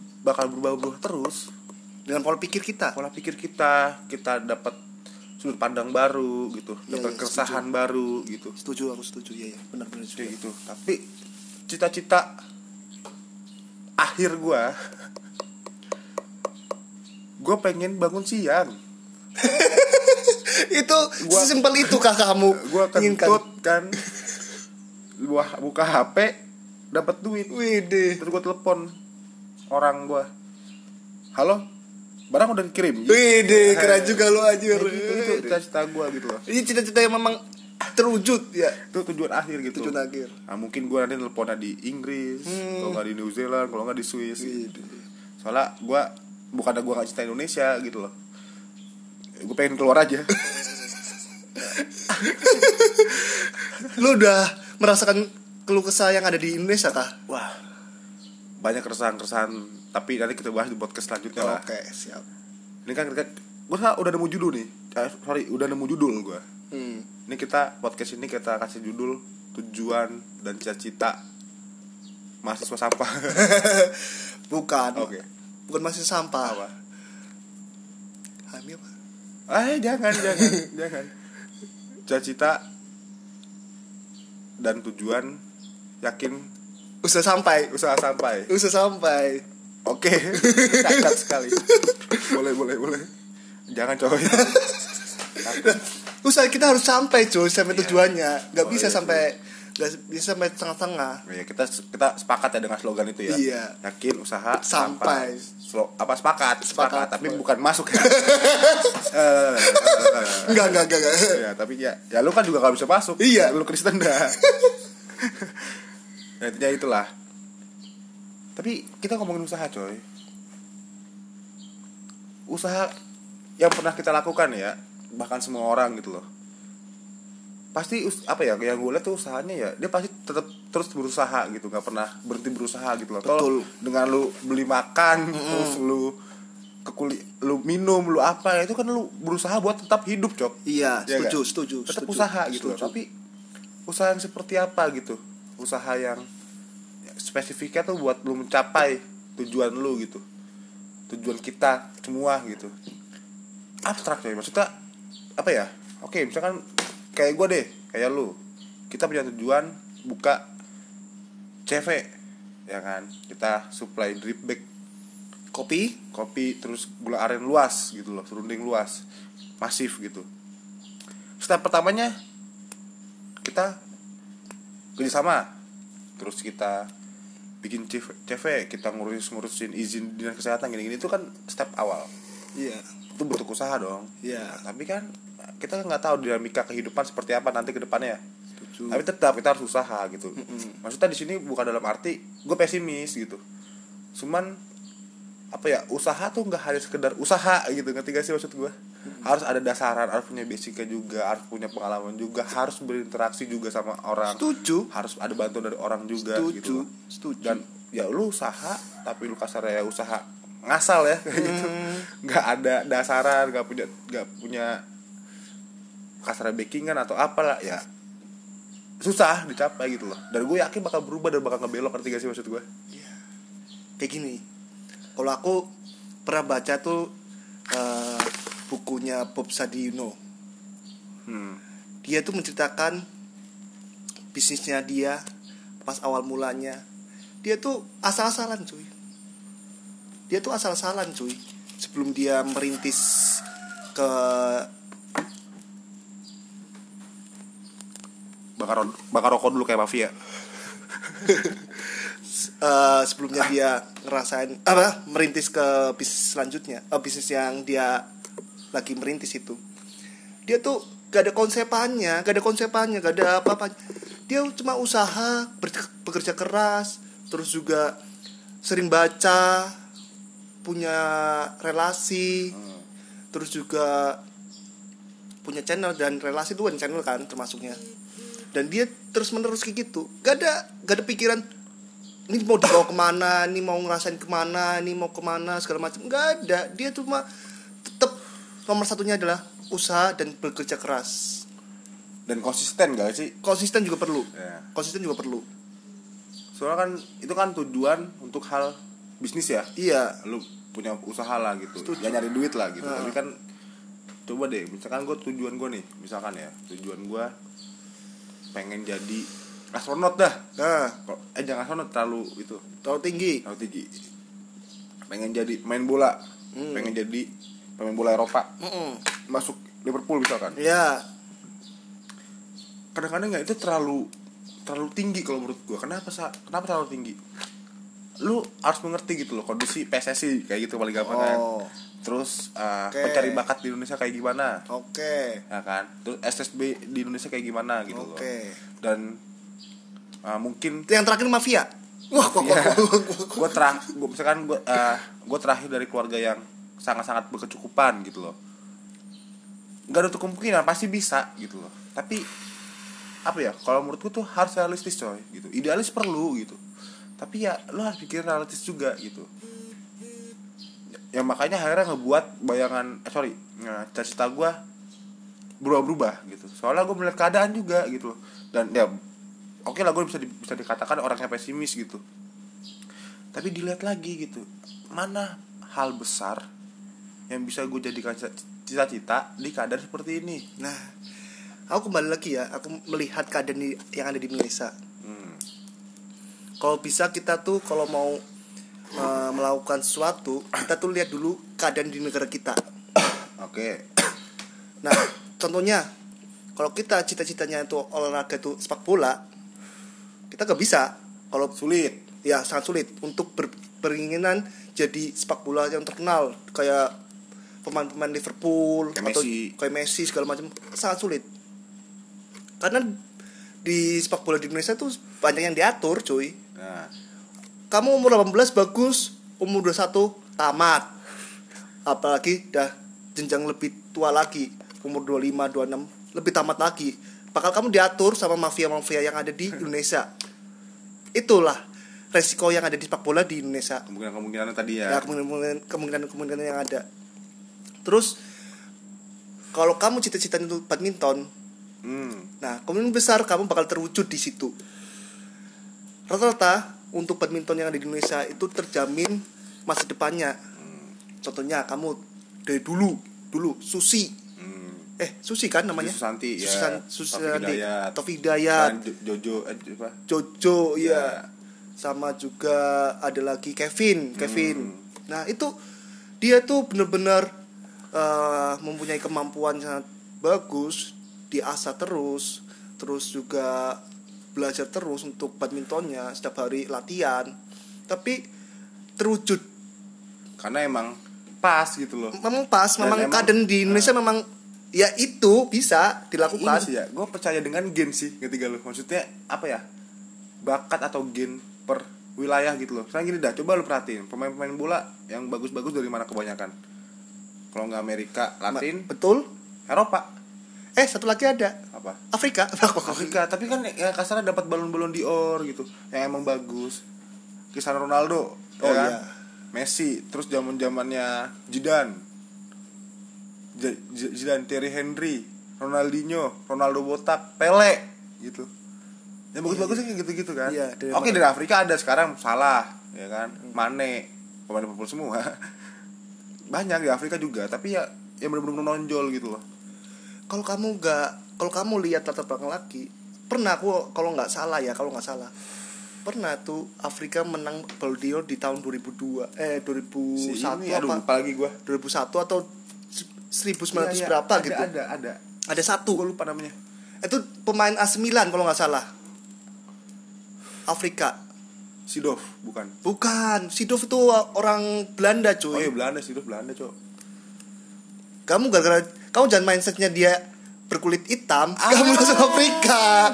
berubah terus dengan pola pikir kita. Kita dapat sudut pandang baru gitu, dapat keresahan setuju. Baru gitu. Setuju, iya ya, benar-benar setuju gitu. Tapi cita-cita akhir gue pengen bangun siang. Itu sesimpel itu kamu. Gue kentut kan, gue buka HP, dapat duit. Wede. Terus gue telepon orang gue, halo, barang udah dikirim. Wede, keren juga lo anjir. Itu cita-cita gue gitu loh. Ini cita-cita yang memang terwujud ya. Itu tujuan akhir gitu. Tujuan akhir. Nah, mungkin gue nanti teleponnya di Inggris, kalau nggak di New Zealand, kalau nggak di Swiss. Gitu. Soalnya gue bukan ada gue nggak cinta Indonesia gitu loh. Gue pengen keluar aja. Lo udah merasakan keluh kesah yang ada di Indonesia kah? Wah, banyak keresahan-keresahan. Tapi nanti kita bahas di podcast selanjutnya lah. Oke, siap. Ini kan gue udah nemu judul nih. Udah nemu judul gue. Ini kita podcast ini kita kasih judul tujuan dan cita-cita mahasiswa sampah? Bukan. Oke. Okay. Bukan mahasiswa sampah. Apa? Hamil. Jangan. Jangan. Cita-cita dan tujuan yakin usaha sampai. Oke. Okay. Catat sekali. Boleh. Jangan coy. Usaha kita harus sampai coy, sampai tujuannya. Enggak bisa sampai tengah-tengah. Iya, kita sepakat ya dengan slogan itu ya. Iya. Yakin usaha sampai. Sepakat. Tapi bukan masuk ya. Enggak. Ya, tapi ya lu kan juga enggak bisa masuk. Iya. Lu Kristen dah. Ya intinya itulah. Tapi kita ngomongin usaha coy. Usaha yang pernah kita lakukan ya, bahkan semua orang gitu loh. Pasti apa ya, yang gue lihat tuh usahanya ya, dia pasti tetap terus berusaha gitu, nggak pernah berhenti berusaha gitu loh. Betul. Dengan lu beli makan, terus lu lu minum, lu apa, itu kan lu berusaha buat tetap hidup cok. Iya ya, setuju kan? Tetap usaha gitu loh. Tapi usaha yang seperti apa gitu, usaha yang spesifiknya tuh buat lu mencapai tujuan lu gitu, tujuan kita semua gitu. Abstrak ya, maksudnya apa ya? Oke, misalkan kayak gue deh, kayak lu, kita punya tujuan buka CV, ya kan? Kita supply drip bag kopi, terus gula aren luas gitu loh, serunding luas, masif gitu. Step pertamanya kita kerjasama, terus kita bikin CV, kita ngurusin izin dinas kesehatan gini-gini, itu kan step awal. Iya. Itu bentuk usaha dong. Iya. Nah, tapi kan kita nggak tahu dinamika kehidupan seperti apa nanti ke depannya. Setuju. Tapi tetap kita harus usaha gitu. Mm-hmm. Maksudnya di sini bukan dalam arti gue pesimis gitu. Cuman apa ya, usaha tuh nggak hanya sekedar usaha gitu, ngerti gak sih maksud gue? Mm-hmm. Harus ada dasaran, harus punya basicnya juga, harus punya pengalaman juga, harus berinteraksi juga sama orang. Setuju. Harus ada bantuan dari orang juga. Setuju. Gitu. Setuju. Dan ya lu usaha, tapi lu kasar ya usaha ngasal ya kayak gitu. Nggak ada dasaran, nggak punya kasar backingan atau apalah ya, susah dicapai gitu loh. Dan gue yakin bakal berubah dan bakal ngebelok, ngerti gak sih maksud gue? Iya. Kayak gini, kalau aku pernah baca tuh bukunya Bob Sadino. Dia tuh menceritakan bisnisnya dia pas awal mulanya. Dia tuh asal-asalan cuy. Sebelum dia merintis ke bakar rokok dulu kayak mafia. Sebelumnya dia ngerasain merintis ke bisnis selanjutnya, bisnis yang dia lagi merintis itu. Dia tuh gak ada konsepannya, gak ada apa-apa. Dia cuma usaha, bekerja keras, terus juga sering baca, punya relasi, terus juga punya channel, dan relasi itu kan channel kan termasuknya. Dan dia terus-menerus kayak gitu. Gak ada pikiran ini mau dibawa kemana, ini mau ngerasain kemana, ini mau kemana, segala macam. Gak ada. Dia cuma tetap nomor satunya adalah usaha dan bekerja keras. Dan konsisten gak sih? Konsisten juga perlu. Yeah. Soalnya kan itu kan tujuan untuk hal bisnis ya. Iya. Lu punya usaha lah gitu. Setuju. Ya nyari duit lah gitu. Tapi kan coba deh, misalkan tujuan gue pengen jadi astronot dah. Jangan astronot, terlalu tinggi. Pengen jadi main bola. Pengen jadi pemain bola Eropa. Masuk Liverpool misalkan. Iya. Kadang-kadang enggak, itu terlalu tinggi kalau menurut gua. Kenapa terlalu tinggi? Lu harus mengerti gitu loh kondisi PSSI kayak gitu paling gampang kan. Terus pencari bakat di Indonesia kayak gimana? Oke. Ya kan? Terus SSB di Indonesia kayak gimana gitu loh. Dan mungkin yang terakhir mafia. Wah, kok. Gue terakhir dari keluarga yang sangat-sangat berkecukupan gitu loh. Enggak ada kemungkinan, pasti bisa gitu loh. Tapi apa ya? Kalau menurut gue tuh harus realistis coy gitu. Idealis perlu gitu. Tapi ya lo harus pikirin realistis juga gitu. Ya makanya akhirnya ngebuat cita-cita gue berubah-berubah gitu. Soalnya gue melihat keadaan juga gitu loh. Dan ya oke lah gue bisa dikatakan orangnya pesimis gitu. Tapi dilihat lagi gitu, mana hal besar yang bisa gue jadikan cita-cita di keadaan seperti ini. Nah, aku kembali lagi ya, aku melihat keadaan yang ada di Indonesia. Kalau bisa kita tuh kalau mau melakukan sesuatu, kita tuh lihat dulu keadaan di negara kita. Oke. Nah, contohnya kalau kita cita-citanya itu olahraga itu sepak bola, kita gak bisa. Kalau sulit, ya sangat sulit untuk beringinan jadi sepak bola yang terkenal kayak pemain-pemain Liverpool kayak atau Messi. Kayak Messi segala macam, sangat sulit. Karena di sepak bola di Indonesia tuh banyak yang diatur, cuy. Nah, kamu umur 18 bagus, umur 21 tamat. Apalagi dah jenjang lebih tua lagi, umur 25, 26 lebih tamat lagi. Bakal kamu diatur sama mafia-mafia yang ada di Indonesia. Itulah resiko yang ada di sepak bola di Indonesia. Kemungkinan-kemungkinan tadi ya. Ya, kemungkinan yang ada. Terus kalau kamu cita-citanya itu badminton, nah, kemungkinan besar kamu bakal terwujud di situ. Rata-rata untuk badminton yang ada di Indonesia itu terjamin masa depannya. Contohnya kamu dari dulu Susi. Susi kan namanya? Susanti ya. Susanti, Taufik Hidayat, Jojo ya. Sama juga ada lagi Kevin. Nah, itu dia tuh benar-benar mempunyai kemampuan sangat bagus, diasah terus juga belajar terus untuk badmintonnya, setiap hari latihan, tapi terwujud karena emang pas gitu loh. Memang pas, memang keadaan di Indonesia memang ya itu bisa dilakukan. Iya, gue percaya dengan gen sih ketiga lo. Maksudnya apa ya? Bakat atau gen per wilayah gitu loh. Sekarang gini dah, coba lo perhatiin pemain-pemain bola yang bagus-bagus dari mana kebanyakan? Kalau nggak Amerika Latin, betul? Eropa. Satu lagi ada. Apa? Afrika. Tapi kan ya kasarnya dapat balon-balon Dior gitu, yang emang bagus. Kisah Ronaldo, ya kan? Iya. Messi, terus zaman-zamannya Zidane, Thierry Henry, Ronaldinho, Ronaldo botak, Pele gitu. Yang bagus-bagus sih gitu-gitu kan. Iya, dari Afrika ada sekarang Salah, ya kan? Mane, pemain Liverpool semua. Banyak di Afrika juga, tapi ya yang benar-benar menonjol gitu loh. Kalau kamu lihat latar belakang lagi, pernah aku kalau nggak salah, pernah tuh Afrika menang Ballon d'Or di tahun 2001 apalagi gua 2001 atau 1900 ya, berapa ada, gitu. Ada satu. Gua lupa namanya. Itu pemain AC Milan kalau nggak salah. Afrika. Sidorf bukan. Bukan, Sidorf itu orang Belanda, cuy. Oh iya, Belanda, Sidorf Belanda, cuy. Kamu gara-gara kamu jangan mindsetnya dia berkulit hitam, kamu langsung Afrika.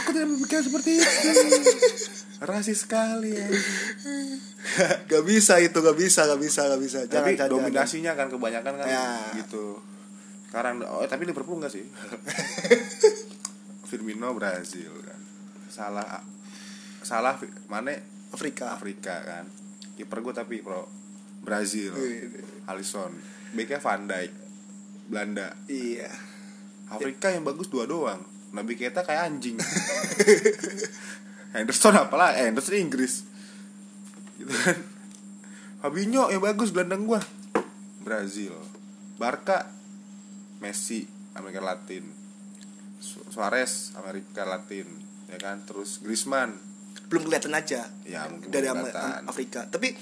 Aku tidak berpikir seperti itu. Rasis sekali ya. Gak bisa. Tapi dominasinya kan kebanyakan kan ya. Gitu. Sekarang tapi Liverpool enggak sih? Firmino Brazil kan. Salah Mane Afrika kan. Kiper gue tapi pro Brazil. Alisson. Beke Van Dijk Belanda. Iya. Afrika yang bagus dua doang. Nabi kita kayak anjing. Henderson apalah? Henderson Inggris. Gitu kan. Fabinho yang bagus gelandang gua. Brazil. Barca Messi Amerika Latin. Suarez Amerika Latin, ya kan? Terus Griezmann. Belum kelihatan aja. Ya, mungkin dari Afrika. Tapi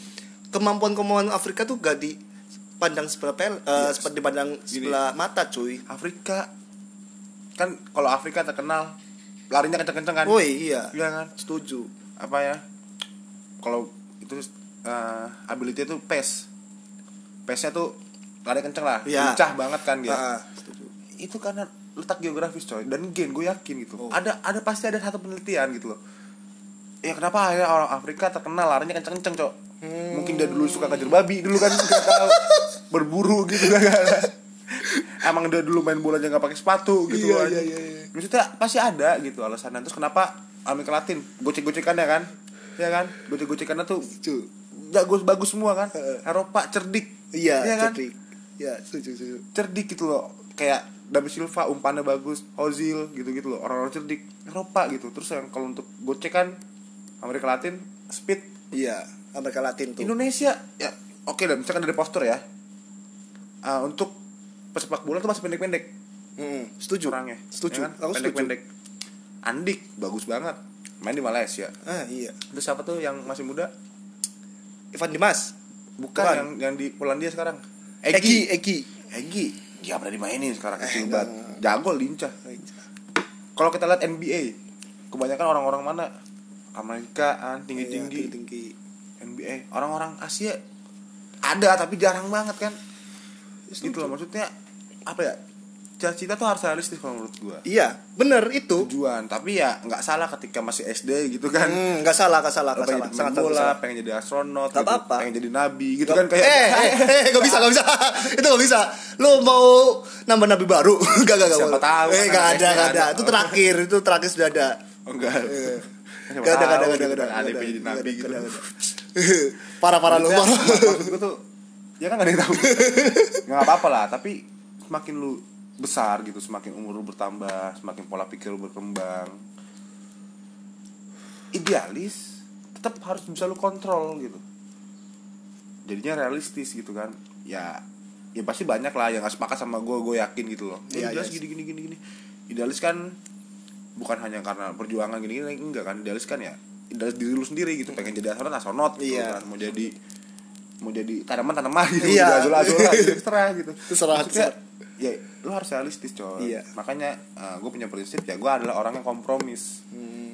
kemampuan Afrika tuh gak dipandang sebelah sebelah mata, cuy. Afrika kan kalau Afrika terkenal larinya kenceng-kenceng kan. Oh iya. Iya kan? Setuju. Apa ya? Kalau itu ability itu pace. Pace-nya tuh lari kenceng lah, lincah banget kan dia. Setuju. Itu karena letak geografis, coy, dan gen, gue yakin gitu. Oh. Ada pasti ada satu penelitian gitu loh. Ya kenapa akhirnya orang Afrika terkenal larinya kenceng-kenceng, coy? Mungkin dia dulu suka kejar babi dulu kan, nggak tahu, berburu gitu kan. Emang dia dulu main bola aja nggak pakai sepatu gitu kan. Iya. Maksudnya pasti ada gitu alasannya. Terus kenapa Amerika Latin gocek-gocekannya kan, ya kan, gocek-gocekannya tuh bagus semua kan. Eropa cerdik, iya kan? Cerdik, ya setuju. Cerdik gitu loh, kayak David Silva umpannya bagus, Ozil gitu-gitu loh, orang-orang cerdik Eropa gitu. Terus yang kalau untuk gocek kan Amerika Latin, Speed. Iya, Amerika Latin tuh. Indonesia ya oke lah, misalkan dari postur ya. Untuk pesepak bola tuh masih pendek-pendek. Setuju. Orangnya. Setuju. Ya kan? Aku pendek-pendek. Andik bagus banget. Main di Malaysia. Ah, iya. Terus siapa tuh yang masih muda? Ivan Dimas. Bukan. yang di Polandia sekarang. Egy. Dia pernah dimainin sekarang kecil banget. Jago lincah. Kalau kita lihat NBA, kebanyakan orang-orang mana? Amerikaan, tinggi-tinggi. NBA, orang-orang Asia ada tapi jarang banget kan. Gitu loh, maksudnya apa ya? Cita-cita tuh harus realistis kalau menurut gua. Iya, bener itu. Tujuan, tapi ya enggak salah ketika masih SD gitu kan. Enggak salah. Sangat salah. Pengen jadi astronot, gitu. Pengen jadi nabi gitu kan kayak enggak bisa. Itu enggak bisa. Lu mau nambah nabi baru? Enggak. Siapa tahu. Enggak ada. Itu terakhir sudah ada. Oh, enggak. Enggak ada. Ada pengen jadi nabi gitu. Para lu. Maksud gua tuh ya kan enggak ada yang tahu. Enggak apa-apa lah, tapi semakin lu besar gitu, semakin umur lu bertambah, semakin pola pikir lu berkembang. Idealis tetap harus bisa lu kontrol gitu. Jadinya realistis gitu kan. Ya pasti banyak lah yang gak sepakat sama gue yakin gitu loh. Idealis gini. Idealis kan bukan hanya karena perjuangan gini, enggak kan. Idealis kan ya idealis diri lu sendiri gitu. Pengen jadi astronot gitu kan. Mau jadi tanaman gitu. Iya. Azula gitu, terserah gitu. Terserah. Ya lu harus realistis coy. Iya. Makanya gue punya prinsip ya, gue adalah orang yang kompromis.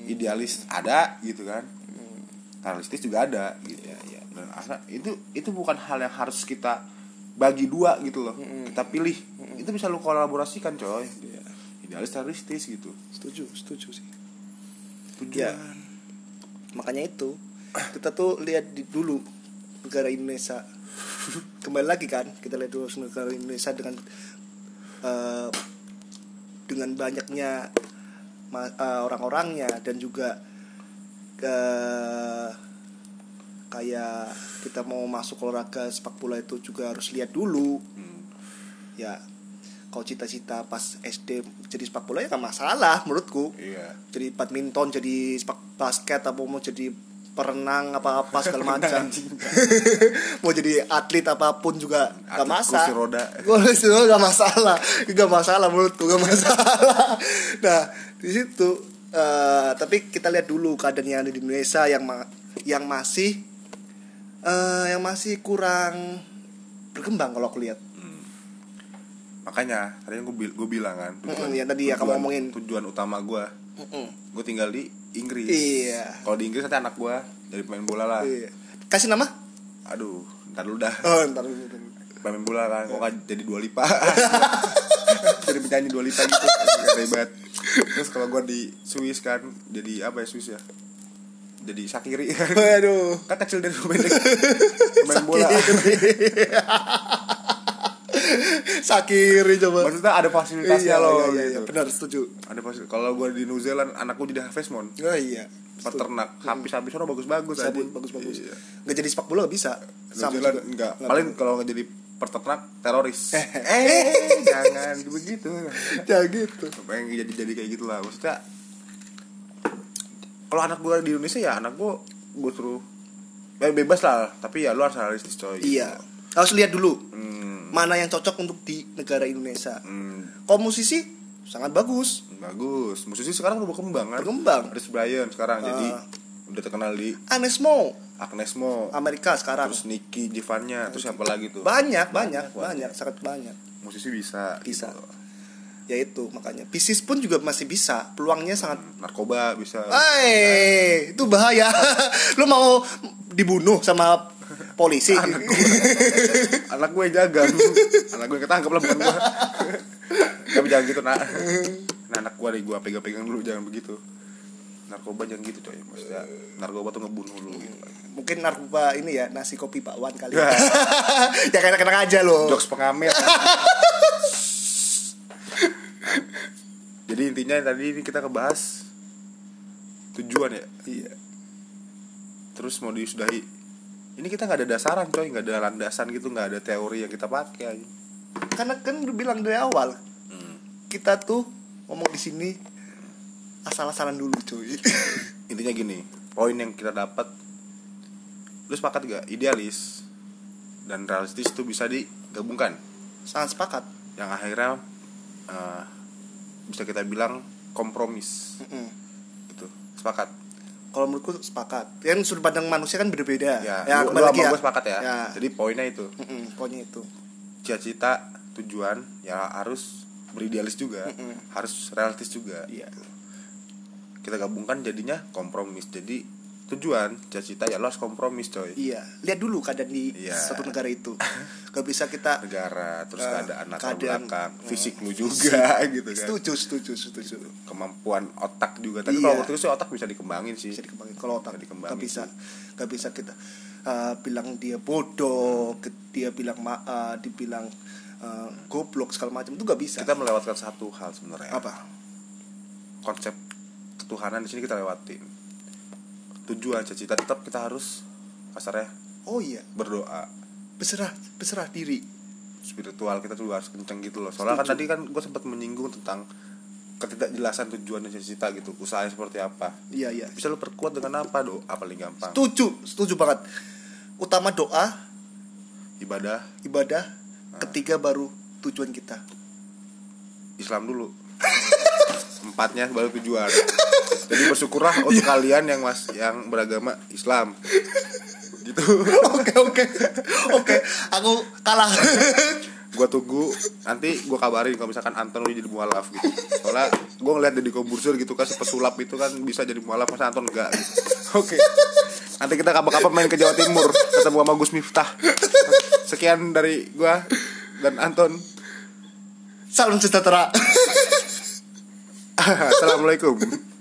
Idealis ada gitu kan. Realistis juga ada gitu. Iya. Dan itu bukan hal yang harus kita bagi dua gitu loh. Kita pilih. Itu bisa lu kolaborasikan coy. Iya. Idealis realistis gitu. Setuju sih. Tujuan. Ya. Makanya itu kita tuh lihat dulu negara Indonesia. Kembali lagi kan, kita lihat dulu negara Indonesia dengan banyaknya orang-orangnya dan juga kayak kita mau masuk olahraga sepak bola itu juga harus lihat dulu. Ya, kalau cita-cita pas SD jadi sepak bola ya nggak masalah menurutku. Iya. Jadi badminton, jadi sepak basket, atau mau jadi perenang apa-apa segala macam. Mau jadi atlet apapun juga enggak masalah. Kursi roda enggak masalah menurutku, enggak masalah. Nah, di situ tapi kita lihat dulu keadaannya ada di Indonesia yang masih kurang berkembang kalau aku lihat. Makanya tadi gue bilang kan. Kamu ngomongin tujuan utama gue. Gue tinggal di Inggris. Iya. Kalau di Inggris nanti anak gue jadi pemain bola lah. Iya. Kasih nama? Aduh, ntar dulu dah. Pemain bola kan, kok kan jadi Dua Lipa. Jadi penyanyi Dua Lipa gitu. Hebat. Terus kalau gue di Swiss kan, jadi apa ya Swiss ya? Jadi Shakiri. Aduh. Kan kecil dan pendek. Pemain bola. Sakiri coba. Maksudnya ada fasilitasnya loh. Iya, gitu. Benar, setuju. Ada fasilitas. Kalau gue di New Zealand, anakku jadi Harvest Moon. Oh iya. Peternak. Habis-habis orang bagus-bagus tadi. Bagus-bagus. Iya. Enggak jadi sepak bola bisa. New Zealand enggak. Paling kalau enggak jadi peternak teroris. Jangan begitu. Jangan gitu. Pengen jadi kayak gitu lah. Maksudnya kalau anak gue di Indonesia ya anak gue suruh bebas lah, tapi ya lu harus realistis coy. Iya. Harus lihat dulu. Mana yang cocok untuk di negara Indonesia. Kalau musisi sangat bagus. Musisi sekarang udah berkembang. Chris Brian sekarang jadi udah terkenal di Agnes Mo Amerika sekarang. Terus Nicky Jivannya, terus siapa lagi tuh? Banyak, sangat banyak. Musisi bisa. Gitu. Ya itu makanya bisnis pun juga masih bisa, peluangnya sangat. Narkoba bisa. Itu bahaya. Lu mau dibunuh sama polisi. Anak gue jaga. Anak gue ketangkep lah, bukan gue. Tapi jangan gitu nah, anak gue nih gue pegang-pegang dulu, jangan begitu. Narkoba jangan gitu coy. Maksudnya narkoba tuh ngebunuh lu gitu. Mungkin narkoba ini ya nasi kopi Pak Wan kali. Ya kena aja loh. Jokes pengamen. Jadi intinya tadi kita ngebahas tujuan ya. Iya. Terus mau disudahi. Ini kita nggak ada dasaran coy, nggak ada landasan gitu, nggak ada teori yang kita pakai. Karena kan udah bilang dari awal, kita tuh ngomong di sini asal-asalan dulu, cuy. Intinya gini, poin yang kita dapat, lu sepakat gak? Idealis dan realistis itu bisa digabungkan. Sangat sepakat. Yang akhirnya bisa kita bilang kompromis. Gitu. Sepakat. Kalau menurutku sepakat. Kan sudut pandang manusia kan beda-beda. Ya, ya lu sama gue sepakat ya. Ya. Jadi poinnya itu. Poinnya itu. Cita-cita, tujuan ya harus beridealis juga, harus realistis juga. Iya. Kita gabungkan jadinya kompromis. Jadi tujuan, cita-cita ya lo harus kompromis, coy. Iya. Lihat dulu keadaan di satu negara itu. Gak bisa kita negara, terus keadaan latar belakang, fisik lu juga gitu kan. Setuju. Kemampuan otak juga. Tapi kalau menurut gue sih otak bisa dikembangin sih. Bisa dikembangin. Kalau otak dikembangin. Gak bisa kita bilang dia bodoh, dia bilang dibilang goblok segala macam itu gak bisa. Kita melewatkan satu hal sebenarnya. Apa? Konsep ketuhanan di sini kita lewatin. Tujuan, cita-cita tetap kita harus kasarnya berdoa, berserah diri, spiritual kita tuh harus kenceng gitu loh. Soalnya kan tadi kan gue sempat menyinggung tentang ketidakjelasan tujuan dan cita-cita gitu, usahanya seperti apa. Iya. Bisa lo perkuat dengan apa, doa paling gampang. Setuju banget. Utama doa, ibadah. Ketiga baru tujuan kita. Islam dulu. Empatnya baru tujuan. Jadi bersyukurlah untuk kalian yang beragama Islam. Gitu. Oke. Aku kalah. Gua tunggu nanti gua kabarin kalau misalkan Anton udah jadi mualaf gitu. Soalnya gua ngeliat dari komputer gitu kan pesulap itu kan bisa jadi mualaf, masa Anton enggak gitu. Oke. Nanti kita kapan-kapan main ke Jawa Timur ketemu sama Gus Miftah. Sekian dari gua dan Anton. Salam sejahtera. Assalamualaikum.